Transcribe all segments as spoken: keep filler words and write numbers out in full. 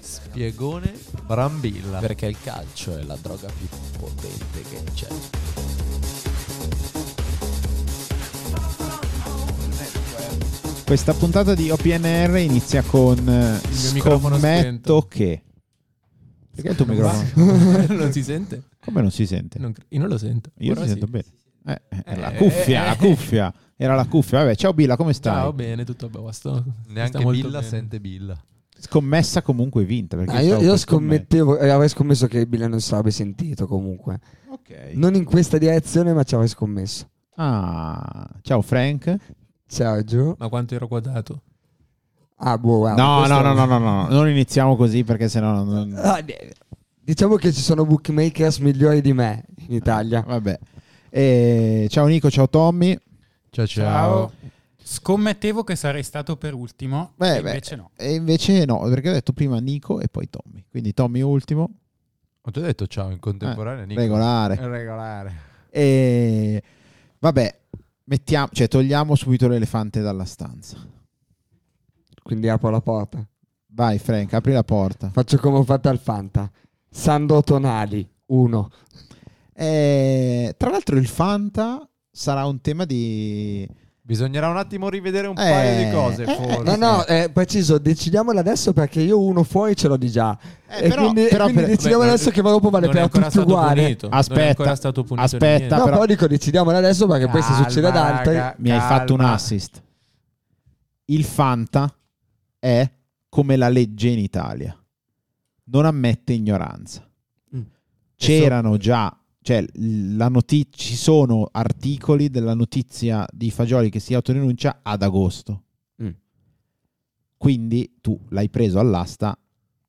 Spiegone Brambilla. Perché il calcio è la droga più potente che c'è. Questa puntata di O P N R inizia con il scommetto che... Perché il tuo microfono? Non si sente? Come non si sente? Non cre- io non lo sento. Io lo si sento sì. bene. Eh, eh, la cuffia, eh, la cuffia. Era la cuffia. Vabbè, ciao Billa, come stai? Ciao, bene, tutto a posto. Neanche Billa bene. Sente Billa. Scommessa comunque vinta perché ah, Io, io scommettevo eh, avrei scommesso che Billa non sarebbe sentito comunque. Okay. Non in questa direzione, ma ci avrei scommesso. Ah, ciao Frank. Ciao Gio. Ma quanto ero quadrato? Ah, boh, guarda, no, no, no, no, no, no, non iniziamo così perché sennò non... ah, diciamo che ci sono bookmakers migliori di me in Italia. Vabbè. E... ciao Nico, ciao Tommy. Ciao, ciao. Ciao. Scommettevo che sarei stato per ultimo, beh, e invece beh, no. E invece no, perché ho detto prima Nico e poi Tommy. Quindi Tommy ultimo. Ho già detto ciao in contemporanea, eh, Nico. Regolare. Regolare. E vabbè, mettiamo, cioè togliamo subito l'elefante dalla stanza. Quindi apro la porta. Vai Frank, apri la porta. Faccio come ho fatto al Fanta. Sandro Tonali, uno. E... tra l'altro il Fanta sarà un tema di... bisognerà un attimo rivedere un eh, paio di cose eh, forse. No, no, eh, preciso, decidiamola adesso perché io uno fuori ce l'ho di già. Eh, e però, quindi, però quindi per... decidiamo adesso che dopo vale per tutti uguali. Punito. Aspetta, non è ancora stato punito. Aspetta, no, però... poi dico decidiamola adesso perché calma, poi se succede ad altri... Calma. Mi hai fatto un assist. Il Fanta è come la legge in Italia. Non ammette ignoranza. Mm. C'erano già... cioè la notizia, ci sono articoli della notizia di Fagioli che si autodenuncia ad agosto. Mm. Quindi tu l'hai preso all'asta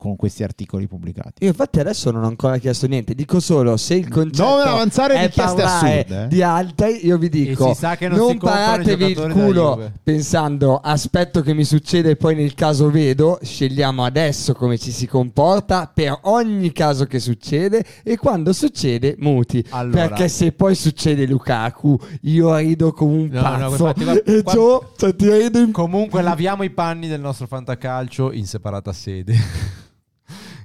con questi articoli pubblicati. Io infatti adesso non ho ancora chiesto niente, dico solo se il concetto no, avanzare è parlare assurde, eh? di altri, io vi dico e si sa che non, non paratevi il culo pensando aspetto che mi succeda e poi nel caso vedo, scegliamo adesso come ci si comporta per ogni caso che succede e quando succede muti, allora. Perché se poi succede Lukaku io rido come un no, pazzo no, no, e quando... Gio, cioè, ti rido in... comunque laviamo i panni del nostro fantacalcio in separata sede.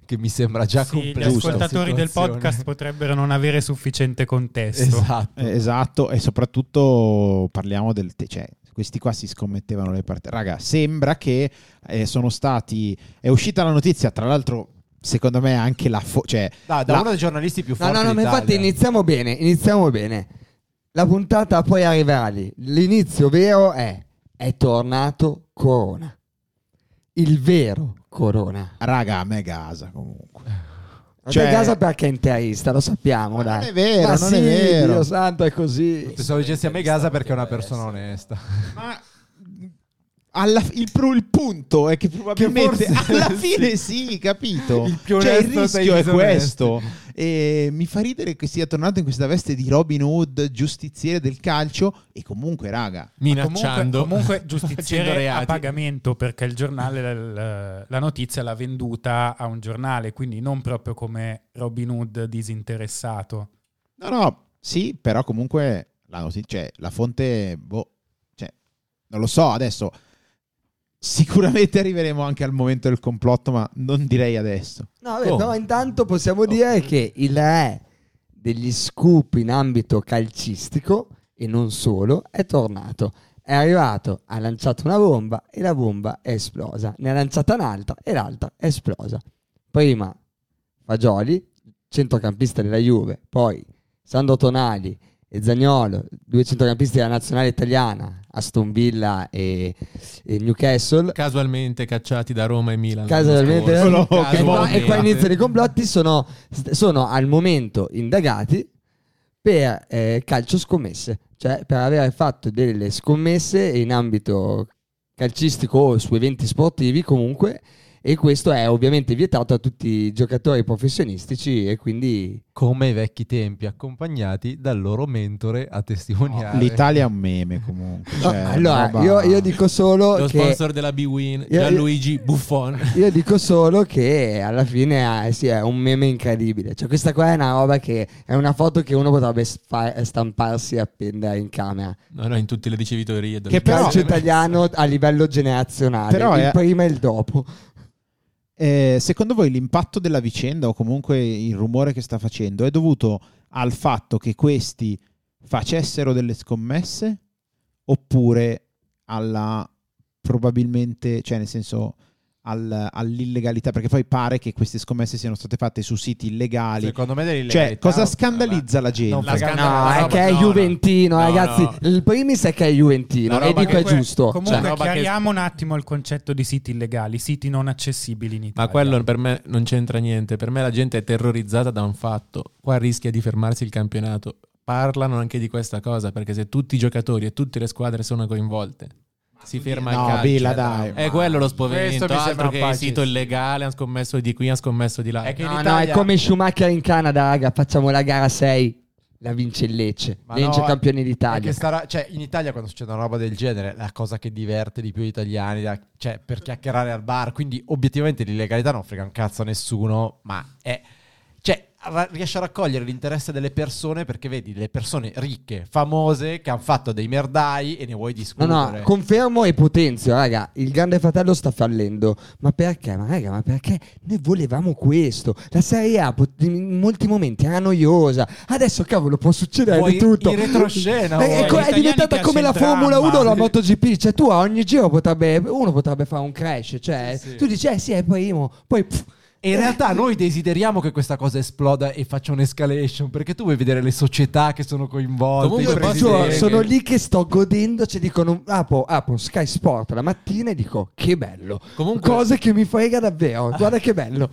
Che mi sembra già sì, complesso. Gli ascoltatori del podcast potrebbero non avere sufficiente contesto. Esatto, esatto. E soprattutto parliamo del te- cioè, questi qua si scommettevano le partite. Raga, sembra che eh, sono stati. È uscita la notizia, tra l'altro. Secondo me anche la fo- cioè da, da la... uno dei giornalisti più forti. No, no, no, ma infatti iniziamo bene, iniziamo bene. La puntata poi arriverà lì. L'inizio vero è è tornato Corona. Il vero Corona. Raga, Megasa comunque. Cioè... Megasa perché è interista, lo sappiamo. Ma dai. Non è vero, ma non sì, è vero. Dio santo, è così. Pensavo dicessi a Megasa perché è una persona onesta. Ma alla, il, il punto è che probabilmente che forse, alla fine sì, sì capito. Il, più cioè, il rischio è questo. E mi fa ridere che sia tornato in questa veste di Robin Hood, giustiziere del calcio e comunque raga minacciando comunque, comunque giustiziere a pagamento perché il giornale la, la notizia l'ha venduta a un giornale, quindi non proprio come Robin Hood disinteressato. No no, sì, però comunque la notizia, cioè, la fonte boh, cioè, non lo so adesso. Sicuramente arriveremo anche al momento del complotto, ma non direi adesso. No, beh, oh. no intanto possiamo oh. dire che il re degli scoop in ambito calcistico, e non solo, è tornato. È arrivato, ha lanciato una bomba e la bomba è esplosa. Ne ha lanciata un'altra e l'altra è esplosa. Prima Fagioli, centrocampista della Juve, poi Sandro Tonali e Zaniolo, due centrocampisti della nazionale italiana, Aston Villa e, e Newcastle, casualmente cacciati da Roma e Milan. Casualmente, casualmente. Casualmente. E, qua, e qua iniziano i complotti. Sono, sono al momento indagati per eh, calcio scommesse, cioè per aver fatto delle scommesse in ambito calcistico o su eventi sportivi comunque. E questo è ovviamente vietato a tutti i giocatori professionistici e quindi... come ai vecchi tempi, accompagnati dal loro mentore a testimoniare. No, l'Italia è un meme comunque. No, cioè, allora, roba... io, io dico solo Lo che... lo sponsor della B-Win, Gianluigi Buffon. Io dico solo che alla fine eh, sì, è un meme incredibile. Cioè questa qua è una roba che... è una foto che uno potrebbe spa- stamparsi e appendere in camera. No, no, in tutte le ricevitorie. Che calcio italiano a livello generazionale. Però il è... prima e il dopo. Eh, secondo voi l'impatto della vicenda o comunque il rumore che sta facendo è dovuto al fatto che questi facessero delle scommesse oppure alla probabilmente, cioè nel senso al, all'illegalità, perché poi pare che queste scommesse siano state fatte su siti illegali? Secondo me dell'illegalità. Cioè, cosa scandalizza la gente? La scandal- no, è roba, che è no, Juventino, no, ragazzi. No. Il primis è che è Juventino e dico è giusto. Comunque cioè, chiariamo che... un attimo il concetto di siti illegali, siti non accessibili in Italia. Ma quello per me non c'entra niente. Per me la gente è terrorizzata da un fatto. Qua rischia di fermarsi il campionato. Parlano anche di questa cosa, perché se tutti i giocatori e tutte le squadre sono coinvolte, si ferma no, il calcio. Bila, dai, è ma... quello lo spavento, altro che il sito illegale, hanno scommesso di qui, hanno scommesso di là. È che no, in Italia... no, è come Schumacher in Canada, raga, facciamo la gara sei, la vince il Lecce, ma Lecce no, campione d'Italia. Sarà... cioè, in Italia quando succede una roba del genere, la cosa che diverte di più gli italiani, da... cioè per chiacchierare al bar, quindi obiettivamente l'illegalità non frega un cazzo a nessuno, ma è... cioè, riesce a raccogliere l'interesse delle persone, perché vedi le persone ricche, famose, che hanno fatto dei merdai e ne vuoi discutere. No, no, confermo e potenzio, raga, il Grande Fratello sta fallendo. Ma perché? Ma raga, ma perché noi volevamo questo? La Serie A in molti momenti era noiosa. Adesso, cavolo, può succedere vuoi di tutto. In retroscena. è, è diventata come la Formula uno o la MotoGP. Cioè, tu a ogni giro potrebbe, uno potrebbe fare un crash. Cioè, sì, sì. Tu dici, eh sì, è primo, poi... Pff, in realtà noi desideriamo che questa cosa esploda e faccia un'escalation, perché tu vuoi vedere le società che sono coinvolte. Comunque sono, sono lì che sto godendo, cioè dicono apro, apro Sky Sport la mattina e dico che bello. Comunque, cose che mi frega davvero, guarda che bello.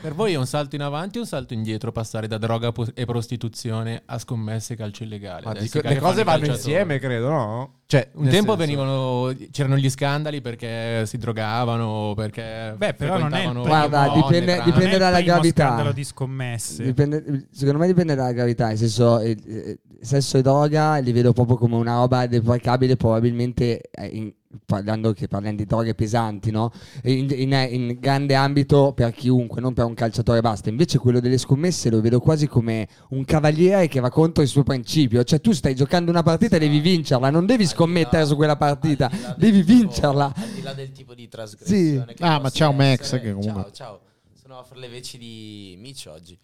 Per voi è un salto in avanti o un salto indietro passare da droga e prostituzione a scommesse e calcio illegale? Ma dico, le cose vanno insieme, credo, no? Cioè, un tempo senso. venivano c'erano gli scandali perché si drogavano, perché beh, però non è il primo, guarda, dipende, dipende dalla gravità di scommesse. Dipende, secondo me dipende dalla gravità, nel senso il, il sesso e droga li vedo proprio come una roba deprecabile, probabilmente in, parlando che parliamo di droghe pesanti, no? In, in, in grande ambito per chiunque, non per un calciatore basta. Invece quello delle scommesse lo vedo quasi come un cavaliere che va contro il suo principio. Cioè tu stai giocando una partita e devi vincerla, non devi scommettere su quella partita, devi tipo, vincerla. Al di là del tipo di trasgressione sì. che ah ma ciao essere. Max che comunque... ciao, ciao, sono a fare le veci di Micio oggi.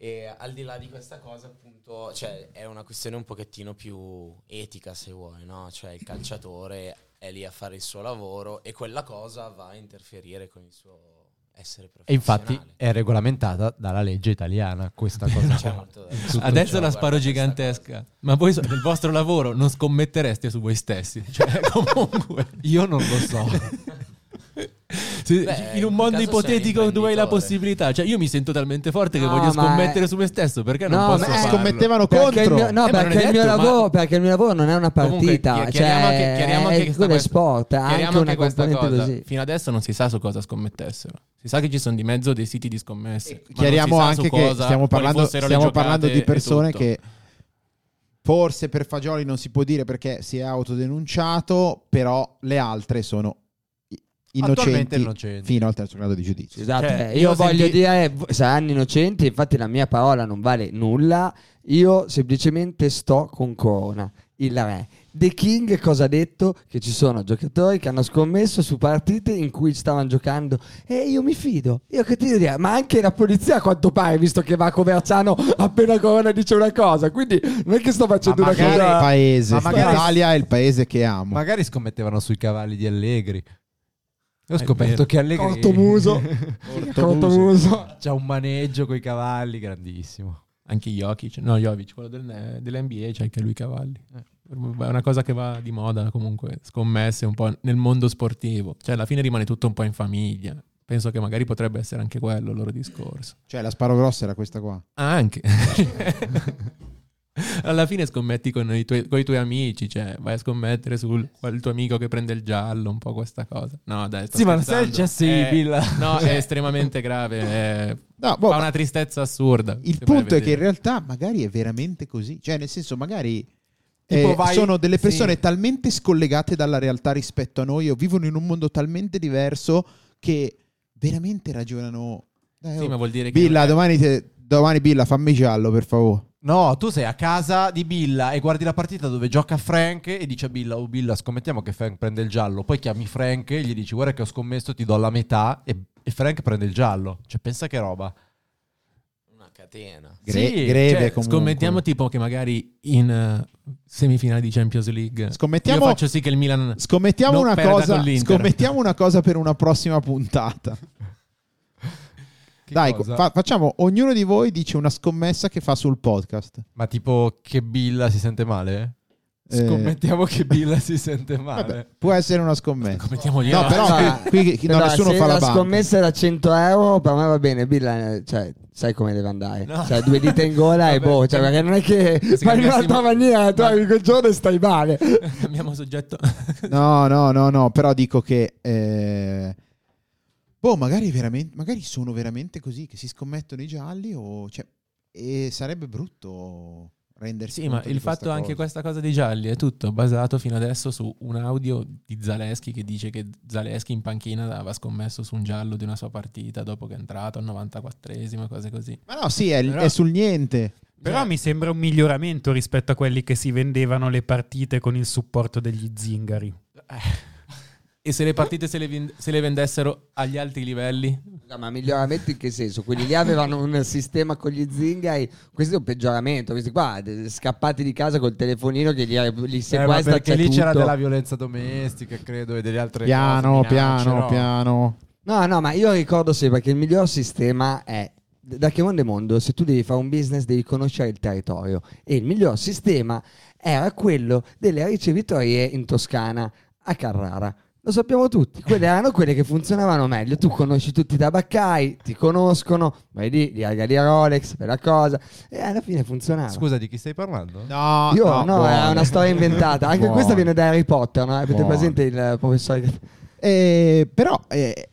E al di là di questa cosa, appunto, cioè è una questione un pochettino più etica, se vuoi, no? Cioè il calciatore è lì a fare il suo lavoro e quella cosa va a interferire con il suo essere professionale. E infatti è regolamentata dalla legge italiana questa cosa. C'è molto da... Adesso è una sparo gigantesca. Ma voi so, il vostro lavoro non scommettereste su voi stessi? Cioè comunque io non lo so. Se, beh, in un mondo ipotetico dove hai la possibilità, cioè io mi sento talmente forte no, che voglio scommettere è... su me stesso, perché no, non posso farlo? Scommettevano perché contro il mio, no eh, perché, il mio ma... lavoro, perché il mio lavoro non è una partita. Comunque, chiariamo cioè, anche, chiariamo anche è quello è sport, anche, anche una questa cosa così. Fino adesso non si sa su cosa scommettessero, si sa che ci sono di mezzo dei siti di scommesse, e chiariamo anche che stiamo parlando, stiamo parlando di persone che forse per Fagioli non si può dire perché si è autodenunciato, però le altre sono innocenti, innocenti fino al terzo grado di giudizio. Esatto, cioè, io, io voglio senti... dire saranno innocenti, infatti la mia parola non vale nulla, io semplicemente sto con Corona, il re. The King cosa ha detto? Che ci sono giocatori che hanno scommesso su partite in cui stavano giocando e io mi fido, io che ti direi, ma anche la polizia a quanto pare, visto che va a Coverciano appena Corona dice una cosa, quindi non è che sto facendo ma una cosa. Il paese, ma magari l'Italia è il paese che amo. Magari scommettevano sui cavalli di Allegri. Io ho scoperto che Allegri Cortomuso Cortomuso c'ha un maneggio coi cavalli grandissimo. Anche Jokic, no Jokic, quello del, dell'N B A, c'ha anche lui i cavalli. È una cosa che va di moda comunque, scommesse un po' nel mondo sportivo. Cioè alla fine rimane tutto un po' in famiglia. Penso che magari potrebbe essere anche quello il loro discorso. Cioè la sparo grossa era questa qua. Ah, anche. Alla fine scommetti con i tuoi, con i tuoi amici, cioè vai a scommettere sul il tuo amico che prende il giallo, un po' questa cosa. No, dai, sto sì, scherzando. Ma non sei il cessibile. No, è estremamente grave, è no, boh, fa una tristezza assurda. Il punto è che in realtà magari è veramente così, cioè nel senso magari tipo, eh, vai, sono delle persone sì. talmente scollegate dalla realtà rispetto a noi o vivono in un mondo talmente diverso che veramente ragionano dai, oh, sì, ma vuol dire che Billa, è... domani, te, domani Billa fammi giallo per favore. No, tu sei a casa di Billa e guardi la partita dove gioca Frank e dici a Billa, oh Billa, scommettiamo che Frank prende il giallo. Poi chiami Frank e gli dici, guarda che ho scommesso, ti do la metà e, e Frank prende il giallo. Cioè, pensa che roba. Una catena. Gre- sì, greve cioè, comunque. Scommettiamo tipo che magari in uh, semifinale di Champions League scommettiamo, io faccio sì che il Milan scommettiamo non una perda cosa, con l'Inter. Scommettiamo una cosa per una prossima puntata. Che dai, fa- facciamo, ognuno di voi dice una scommessa che fa sul podcast. Ma tipo che Billa si sente male? Eh... Scommettiamo che Billa si sente male. Vabbè, può essere una scommessa. Scommettiamo io. No, però ah, qui, qui però no, nessuno fa la, la banca. Se la scommessa era cento euro, per me va bene. Billa, cioè, sai come deve andare. No. Cioè, due dita in gola e boh, cioè, perché non è che fai in un'altra maniera, tu hai quel giorno e stai male. Cambiamo soggetto. No, no, no, no, però dico che... Eh... Boh, magari, veramente, magari sono veramente così che si scommettono i gialli o, cioè, e sarebbe brutto rendersi conto. Sì, ma il fatto anche questa cosa dei gialli è tutto basato fino adesso su un audio di Zalewski che dice che Zalewski in panchina aveva scommesso su un giallo di una sua partita dopo che è entrato al novantaquattresimo, cose così. Ma no, sì, è, però, è sul niente. Però mi sembra un miglioramento rispetto a quelli che si vendevano le partite con il supporto degli zingari. Eh. E se le partite se le, vend- se le vendessero agli alti livelli? No, ma miglioramento in che senso? Quelli lì avevano un sistema con gli zingari. Questo è un peggioramento. Questi qua scappati di casa col telefonino che li, li sequestra. Eh, perché lì tutto. C'era della violenza domestica, credo, e delle altre piano, cose. Piano, piano, piano. No, no, ma io ricordo sempre che il miglior sistema è... Da che mondo è mondo, se tu devi fare un business devi conoscere il territorio. E il miglior sistema era quello delle ricevitorie in Toscana, a Carrara. Lo sappiamo tutti, quelle erano quelle che funzionavano meglio. Tu conosci tutti i tabaccai, ti conoscono, vai lì, li regali a Rolex per la cosa e alla fine funzionava. Scusa, di chi stai parlando? No, Io, no, no è una storia inventata. Anche buone. Questa viene da Harry Potter, no? Avete presente il professore? Eh, però, eh,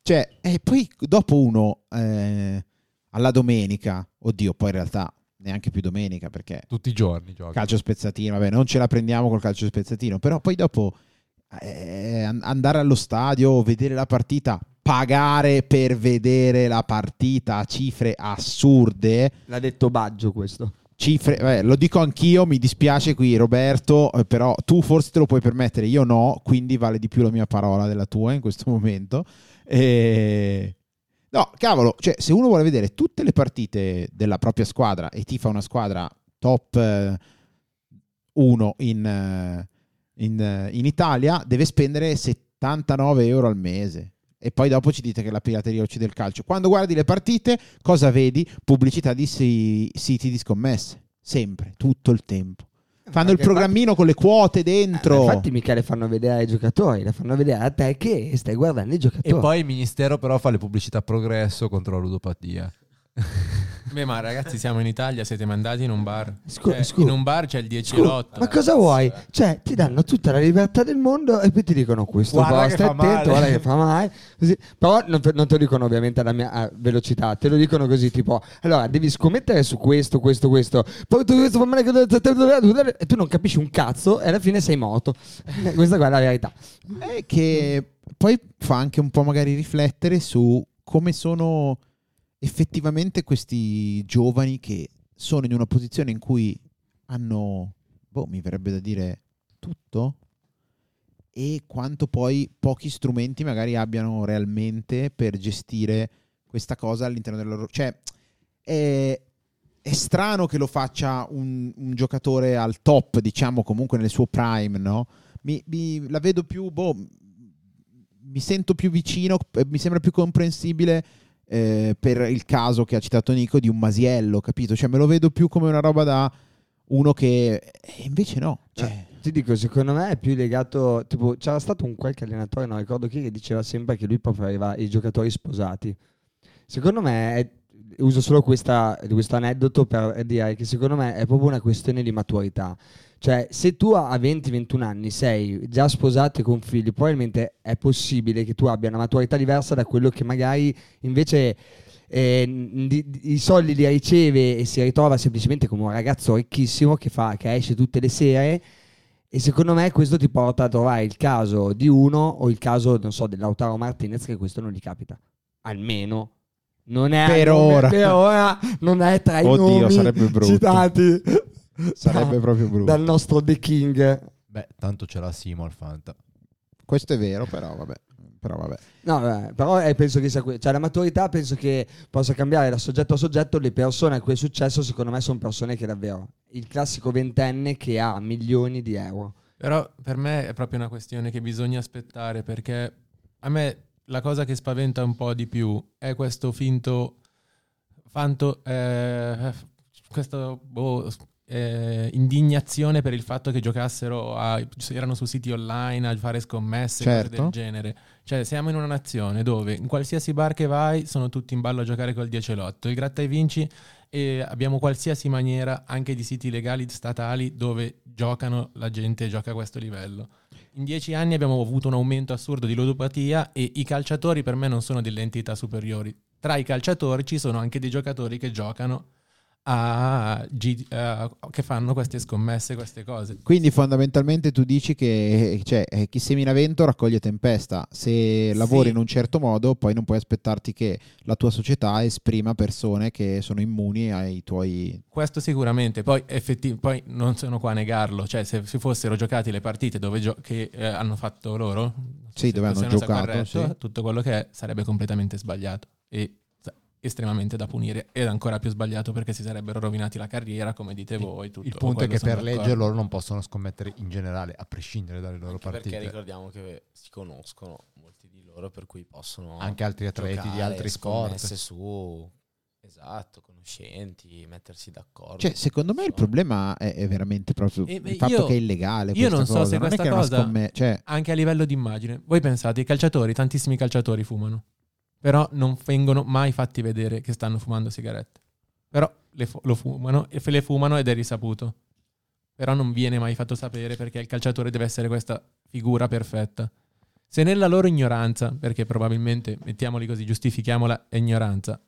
cioè, e eh, poi dopo uno eh, alla domenica, oddio, poi in realtà neanche più domenica perché tutti i giorni giochi. Calcio spezzatino, vabbè, non ce la prendiamo col calcio spezzatino, però poi dopo andare allo stadio, vedere la partita, pagare per vedere la partita a cifre assurde. L'ha detto Baggio questo. Cifre, beh, lo dico anch'io, mi dispiace qui Roberto, però tu forse te lo puoi permettere, io no, quindi vale di più la mia parola della tua in questo momento. E... No, cavolo, cioè se uno vuole vedere tutte le partite della propria squadra e tifa una squadra top uno in... In, in Italia deve spendere settantanove euro al mese e poi dopo ci dite che la pirateria uccide il calcio. Quando guardi le partite cosa vedi? Pubblicità di si, siti di scommesse, sempre, tutto il tempo. Fanno il programmino infatti, con le quote dentro. Infatti mica le fanno vedere ai giocatori, le fanno vedere a te che stai guardando i giocatori. E poi il ministero però fa le pubblicità a progresso contro la ludopatia. Beh, ma ragazzi, siamo in Italia, siete mandati in un bar. Scu- cioè, scu- in un bar c'è il dieci lotto. Ma cosa vuoi? Cioè, ti danno tutta la libertà del mondo e poi ti dicono questo. Guarda che stai fa attento, male. Guarda che fa male. Così. Però non, non te lo dicono ovviamente alla mia ah, velocità, te lo dicono così: tipo, allora devi scommettere su questo, questo, questo. Poi tu questo fa male che e tu non capisci un cazzo e alla fine sei morto. Questa qua è la verità. E che poi fa anche un po' magari riflettere su come sono effettivamente questi giovani che sono in una posizione in cui hanno, boh, mi verrebbe da dire, tutto, e quanto poi pochi strumenti magari abbiano realmente per gestire questa cosa all'interno della loro... Cioè, è, è strano che lo faccia un, un giocatore al top, diciamo, comunque nel suo prime, no? Mi, mi, la vedo più, boh, mi sento più vicino, mi sembra più comprensibile... Eh, per il caso che ha citato Nico di un Masiello, capito? Cioè me lo vedo più come una roba da uno che eh, invece no, cioè... eh, ti dico, secondo me è più legato, tipo c'era stato un qualche allenatore, non ricordo chi, che diceva sempre che lui proprio aveva i giocatori sposati. Secondo me è, uso solo questa, questo aneddoto per dire che secondo me è proprio una questione di maturità. Cioè, se tu a venti ventuno anni sei già sposato e con figli, probabilmente è possibile che tu abbia una maturità diversa da quello che magari invece eh, di, di, i soldi li riceve e si ritrova semplicemente come un ragazzo ricchissimo che, fa, che esce tutte le sere. E secondo me questo ti porta a trovare il caso di uno o il caso, non so, del Lautaro Martinez, che questo non gli capita. Almeno non è per ora, per ora non è tra i Oddio, nomi citati. Sarebbe da, proprio brutto. Dal nostro The King. Beh, tanto ce l'ha Simo al Fanta. Questo è vero, però vabbè. però vabbè. No, vabbè, però eh, penso che sia que- cioè la maturità penso che possa cambiare da soggetto a soggetto. Le persone a cui è successo secondo me sono persone che davvero, il classico ventenne che ha milioni di euro. Però per me è proprio una questione che bisogna aspettare, perché a me la cosa che spaventa un po' di più è questo finto fanto, eh, questa boh, eh, indignazione per il fatto che giocassero, a, erano su siti online a fare scommesse, certo, del genere. Cioè siamo in una nazione dove in qualsiasi bar che vai sono tutti in ballo a giocare col dieci e l'otto, il gratta e vinci, e abbiamo qualsiasi maniera anche di siti legali statali dove giocano, la gente gioca a questo livello. In dieci anni abbiamo avuto un aumento assurdo di ludopatia, e i calciatori per me non sono delle entità superiori. Tra i calciatori ci sono anche dei giocatori che giocano a, G, uh, che fanno queste scommesse, queste cose. Quindi fondamentalmente tu dici che, cioè, chi semina vento raccoglie tempesta. Se lavori, sì, in un certo modo, poi non puoi aspettarti che la tua società esprima persone che sono immuni ai tuoi... Questo sicuramente. Poi effetti, poi non sono qua a negarlo, cioè se si fossero giocati le partite dove gio- che eh, hanno fatto loro, sì, se dove hanno giocato, corretto, sì, tutto quello che è, sarebbe completamente sbagliato e estremamente da punire, ed ancora più sbagliato perché si sarebbero rovinati la carriera, come dite voi. Tutto il punto è che per legge loro non possono scommettere in generale, a prescindere dalle loro anche partite, perché ricordiamo che si conoscono molti di loro, per cui possono anche altri atleti giocare, di altri sport, su, esatto, conoscenti, mettersi d'accordo. Cioè secondo me il problema è, è veramente proprio e, il fatto io, che è illegale. Io non so cosa. Se non questa cosa scomme- cioè... anche a livello di immagine, voi pensate, i calciatori, tantissimi calciatori fumano, però non vengono mai fatti vedere che stanno fumando sigarette. Però le, fu- lo fumano, e le fumano ed è risaputo. Però non viene mai fatto sapere, perché il calciatore deve essere questa figura perfetta. Se nella loro ignoranza, perché probabilmente, mettiamoli così, giustifichiamola, ignoranza,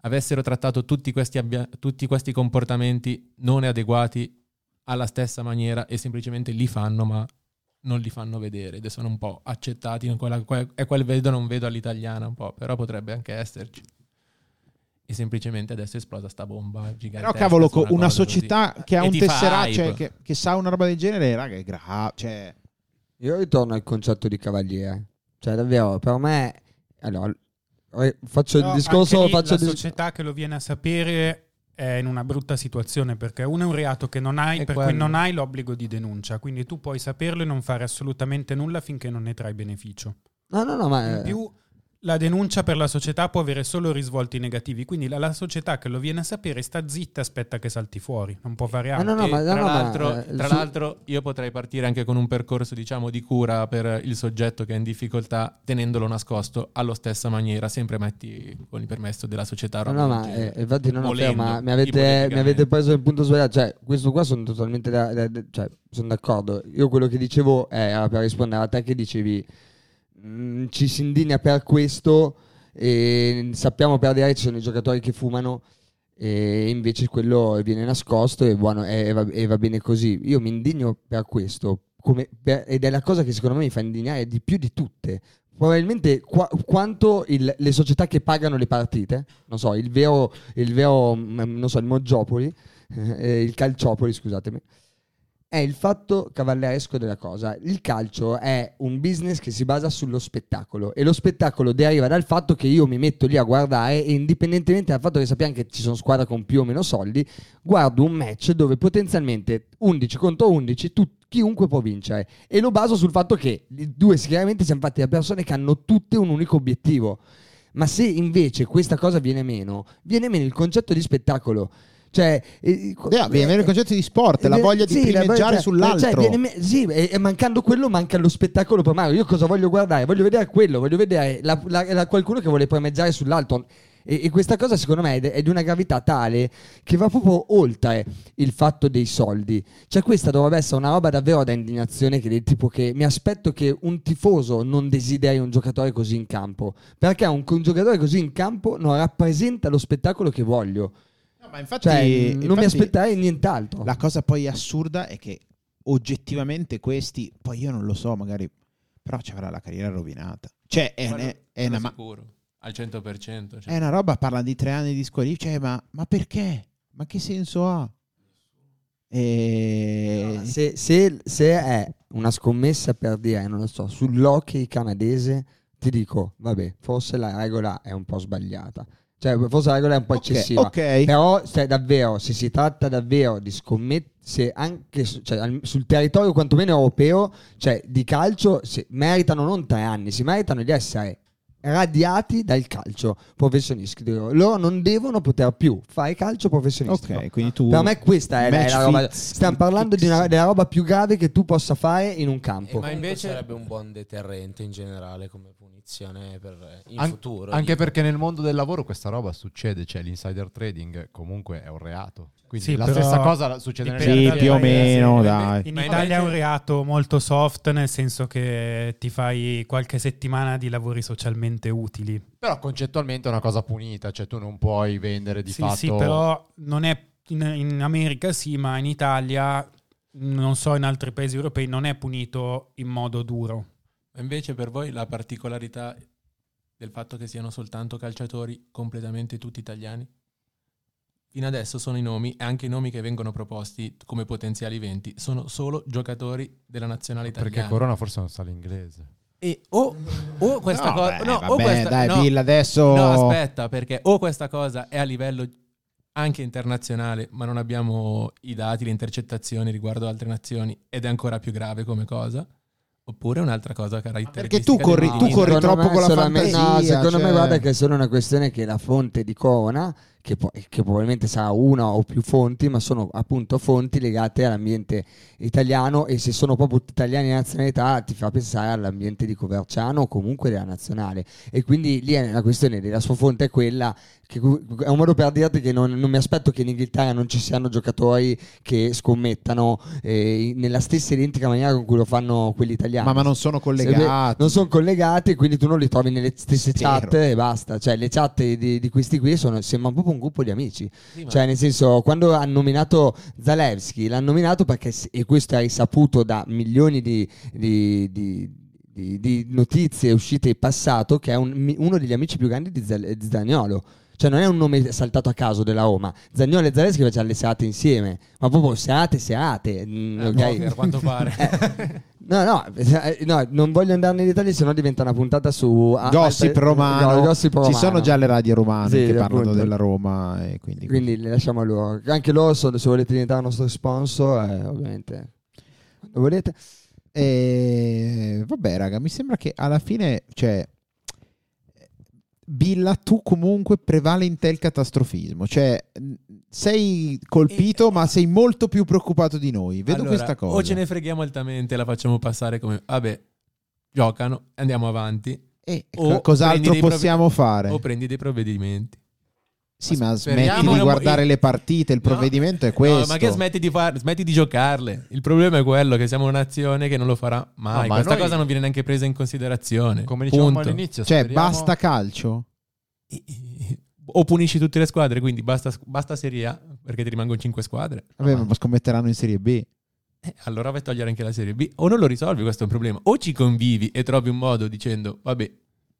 avessero trattato tutti questi, abbia- tutti questi comportamenti non adeguati alla stessa maniera, e semplicemente li fanno ma non li fanno vedere, ed sono un po' accettati, è quel, quel vedo non vedo all'italiana un po', però potrebbe anche esserci. E semplicemente adesso esplosa sta bomba gigantesca. Però cavolo, una, una società così, che ha e un tesseraccio, cioè, che, che sa una roba del genere, raga, è grave. Cioè... Io ritorno al concetto di cavaliere. Cioè davvero, per me... Allora, faccio però il discorso... Lì, faccio la dis... società che lo viene a sapere... è in una brutta situazione, perché uno è un reato che non hai, è per quello, cui non hai l'obbligo di denuncia, quindi tu puoi saperlo e non fare assolutamente nulla finché non ne trai beneficio. No, no, no, ma in più la denuncia per la società può avere solo risvolti negativi, quindi la, la società che lo viene a sapere sta zitta, aspetta che salti fuori, non può fare altro. No, no, no, tra no, l'altro, ma, tra su... l'altro io potrei partire anche con un percorso, diciamo, di cura per il soggetto che è in difficoltà, tenendolo nascosto alla stessa maniera, sempre metti con il permesso della società. No, no, ma eh, infatti non ho fermo, ma mi avete, mi avete preso il punto sbagliato, cioè questo qua sono totalmente da, da, da, cioè, sono d'accordo. Io quello che dicevo era per rispondere a te che dicevi ci si indigna per questo e sappiamo per dire ci sono i giocatori che fumano e invece quello viene nascosto e, buono, e, va, e va bene così. Io mi indigno per questo, come per, ed è la cosa che secondo me mi fa indignare di più di tutte, probabilmente qua, quanto il, le società che pagano le partite, non so, il vero, il vero non so, il Moggiopoli, eh, il Calciopoli, scusatemi, è il fatto cavalleresco della cosa. Il calcio è un business che si basa sullo spettacolo, e lo spettacolo deriva dal fatto che io mi metto lì a guardare, e indipendentemente dal fatto che sappiamo che ci sono squadre con più o meno soldi, guardo un match dove potenzialmente undici contro undici tu, chiunque può vincere, e lo baso sul fatto che i due sicuramente siamo fatti da persone che hanno tutte un unico obiettivo. Ma se invece questa cosa viene meno, viene meno il concetto di spettacolo. Cioè, eh, yeah, viene meno eh, il concetto di sport, eh, la voglia sì, di primeggiare sull'altro. Cioè, viene me- sì, e, e mancando quello manca lo spettacolo primario. Io cosa voglio guardare? Voglio vedere quello, voglio vedere la, la, la qualcuno che vuole primeggiare sull'altro. E, e questa cosa secondo me è di una gravità tale che va proprio oltre il fatto dei soldi. Cioè questa dovrebbe essere una roba davvero da indignazione, che del tipo che mi aspetto che un tifoso non desideri un giocatore così in campo, perché un, un giocatore così in campo non rappresenta lo spettacolo che voglio. Ma infatti, cioè, non infatti, mi aspettai nient'altro. La cosa poi assurda è che oggettivamente questi, poi io non lo so, magari, però ci avrà la carriera rovinata. Cioè è, ne, è una sicuro, ma, al cento per cento. Cioè. È una roba, parla di tre anni di squalifica, cioè, ma, ma perché? Ma che senso ha? E... No, se, se, se è una scommessa per dire, non lo so, sull'hockey canadese ti dico, vabbè, forse la regola è un po' sbagliata. Cioè, forse la regola è un po' okay, eccessiva. Okay. Però se davvero, se si tratta davvero di scommettere, se anche su, cioè, sul territorio quantomeno europeo, cioè di calcio, se meritano non tre anni, si meritano di essere radiati dal calcio professionistico. Loro non devono poter più fare calcio professionistico. Ok, quindi tu, per me questa è la, la roba. Stiamo parlando di una, della roba più grave che tu possa fare in un campo. Eh, ma invece sarebbe un buon deterrente in generale come punizione per in An- futuro. Anche io. Perché nel mondo del lavoro questa roba succede, cioè l'insider trading comunque è un reato. Quindi sì, la stessa cosa succede nel sì, più o meno, dai. In Italia è un reato molto soft, nel senso che ti fai qualche settimana di lavori socialmente utili, però concettualmente è una cosa punita, cioè tu non puoi vendere di sì, fatto. Sì, però non è in, in America sì, ma in Italia, non so, in altri paesi europei non è punito in modo duro. Invece per voi la particolarità del fatto che siano soltanto calciatori completamente tutti italiani? Fino adesso sono i nomi, e anche i nomi che vengono proposti come potenziali venti sono solo giocatori della nazionale italiana. Perché Corona forse non sa l'inglese. E o, o questa no, cosa beh, no, vabbè, o questa, dai, no, Bill, adesso no, aspetta, perché o questa cosa è a livello anche internazionale, ma non abbiamo i dati, le intercettazioni riguardo altre nazioni, ed è ancora più grave come cosa, oppure un'altra cosa caratteristica. Perché tu corri, tu corri troppo con la fantasia. No, secondo cioè... me guarda che è solo una questione che la fonte di Corona, che, po- che probabilmente sarà una o più fonti, ma sono appunto fonti legate all'ambiente italiano, e se sono proprio italiani di nazionalità ti fa pensare all'ambiente di Coverciano o comunque della nazionale, e quindi lì è la questione della sua fonte, è quella che è un modo per dirti che non, non mi aspetto che in Inghilterra non ci siano giocatori che scommettano eh, nella stessa identica maniera con cui lo fanno quelli italiani, ma, ma non sono collegati se, non sono collegati, quindi tu non li trovi nelle stesse chat e basta, cioè le chat di, di questi qui sono, sembra proprio un gruppo di amici, sì, cioè nel senso, quando hanno nominato Zalewski l'hanno nominato perché, e questo è risaputo da milioni di, di, di, di, di notizie uscite in passato, che è un, uno degli amici più grandi di, Zal, di Zaniolo, cioè non è un nome saltato a caso della Roma. Zaniolo e Zalewski facevano le serate insieme, ma proprio serate serate eh, okay. No, per quanto pare. No, no, no, non voglio andare nei dettagli, sennò diventa una puntata su gossip romano. No, gossip romano. Ci sono già le radio romane sì, che parlano appunto della Roma, e quindi, quindi le lasciamo a loro. Anche loro, se volete diventare il nostro sponsor, eh, ovviamente lo volete. E... vabbè, raga, mi sembra che alla fine, cioè, Billa, tu comunque prevale in te il catastrofismo, cioè sei colpito e... ma sei molto più preoccupato di noi, vedo allora, questa cosa. O ce ne freghiamo altamente, la facciamo passare come vabbè, giocano, andiamo avanti, e o cos'altro possiamo fare? O prendi dei provvedimenti. Sì, ma, ma smetti di guardare io... le partite, il provvedimento no, è questo. No, ma che smetti di, far... smetti di giocarle? Il problema è quello che siamo un'azione che non lo farà mai. No, ma questa noi... cosa non viene neanche presa in considerazione. Come dicevamo all'inizio, cioè speriamo... basta calcio. O punisci tutte le squadre, quindi basta, basta Serie A, perché ti rimangono cinque squadre. Vabbè, ma scommetteranno in Serie B. Eh, allora vai a togliere anche la Serie B. O non lo risolvi, questo è un problema. O ci convivi e trovi un modo dicendo, vabbè,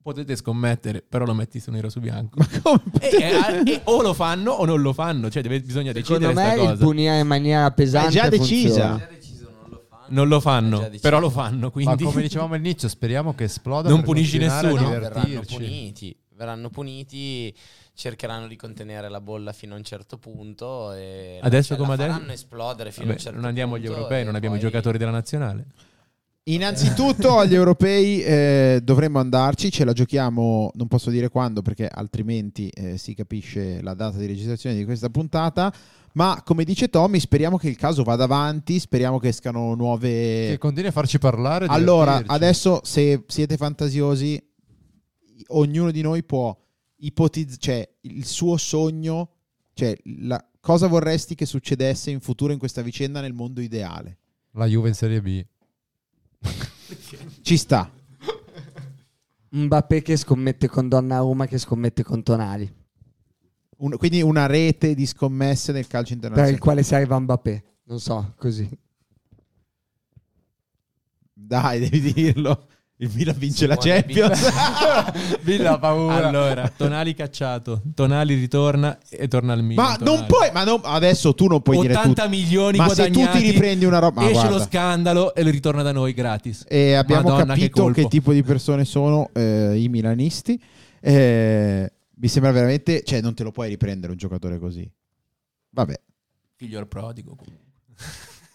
potete scommettere, però lo metti su nero su bianco. Ma come? E, e, e, o lo fanno o non lo fanno, cioè deve, bisogna decidere questa cosa. Secondo me il punire in maniera pesante è già decisa. È già deciso, non lo fanno. Non lo fanno, però lo fanno, quindi. Ma come dicevamo all'inizio, speriamo che esploda. Non punisci nessuno, no, verranno puniti, verranno puniti, cercheranno di contenere la bolla fino a un certo punto e adesso come adesso faranno esplodere fino Vabbè, a un certo non andiamo punto, agli europei, non abbiamo poi... giocatori della nazionale. Innanzitutto agli europei eh, dovremmo andarci, ce la giochiamo, non posso dire quando perché altrimenti eh, si capisce la data di registrazione di questa puntata, ma come dice Tommy speriamo che il caso vada avanti, speriamo che escano nuove... Che continui a farci parlare. Allora, adesso se siete fantasiosi, ognuno di noi può ipotizzare, cioè il suo sogno, cioè la... cosa vorresti che succedesse in futuro in questa vicenda nel mondo ideale? La Juve in Serie B. Ci sta Mbappé che scommette con Donnarumma, che scommette con Tonali, Un, quindi una rete di scommesse nel calcio internazionale per il quale si arriva Mbappé, non so, così dai, devi dirlo. Il Milan vince Simone la Champions. Milan ha paura. Allora, Tonali cacciato, Tonali ritorna e torna al Milan. Ma Tonali non puoi, ma non, adesso tu non puoi dire tutto. ottanta milioni ma guadagnati. Ma se tu ti riprendi una roba, esce lo scandalo e lo ritorna da noi gratis. E abbiamo Madonna, capito che, che tipo di persone sono eh, i milanisti. Eh, mi sembra veramente, cioè non te lo puoi riprendere un giocatore così. Vabbè. Figlio prodigo.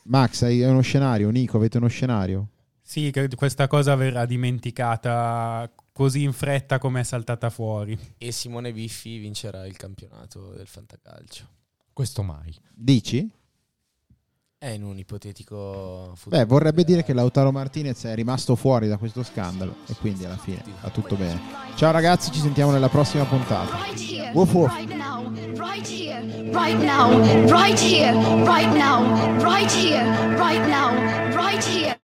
Max, hai uno scenario? Nico, avete uno scenario? Sì, questa cosa verrà dimenticata così in fretta come è saltata fuori. E Simone Viffi vincerà il campionato del fantacalcio. Questo mai. Dici? È in un ipotetico futuro. Beh, vorrebbe dire che Lautaro Martinez è rimasto fuori da questo scandalo e quindi alla fine va tutto bene. Ciao ragazzi, ci sentiamo nella prossima puntata. Woof woof. Right now, right here, right now, right here, right now, right here, right now, right here.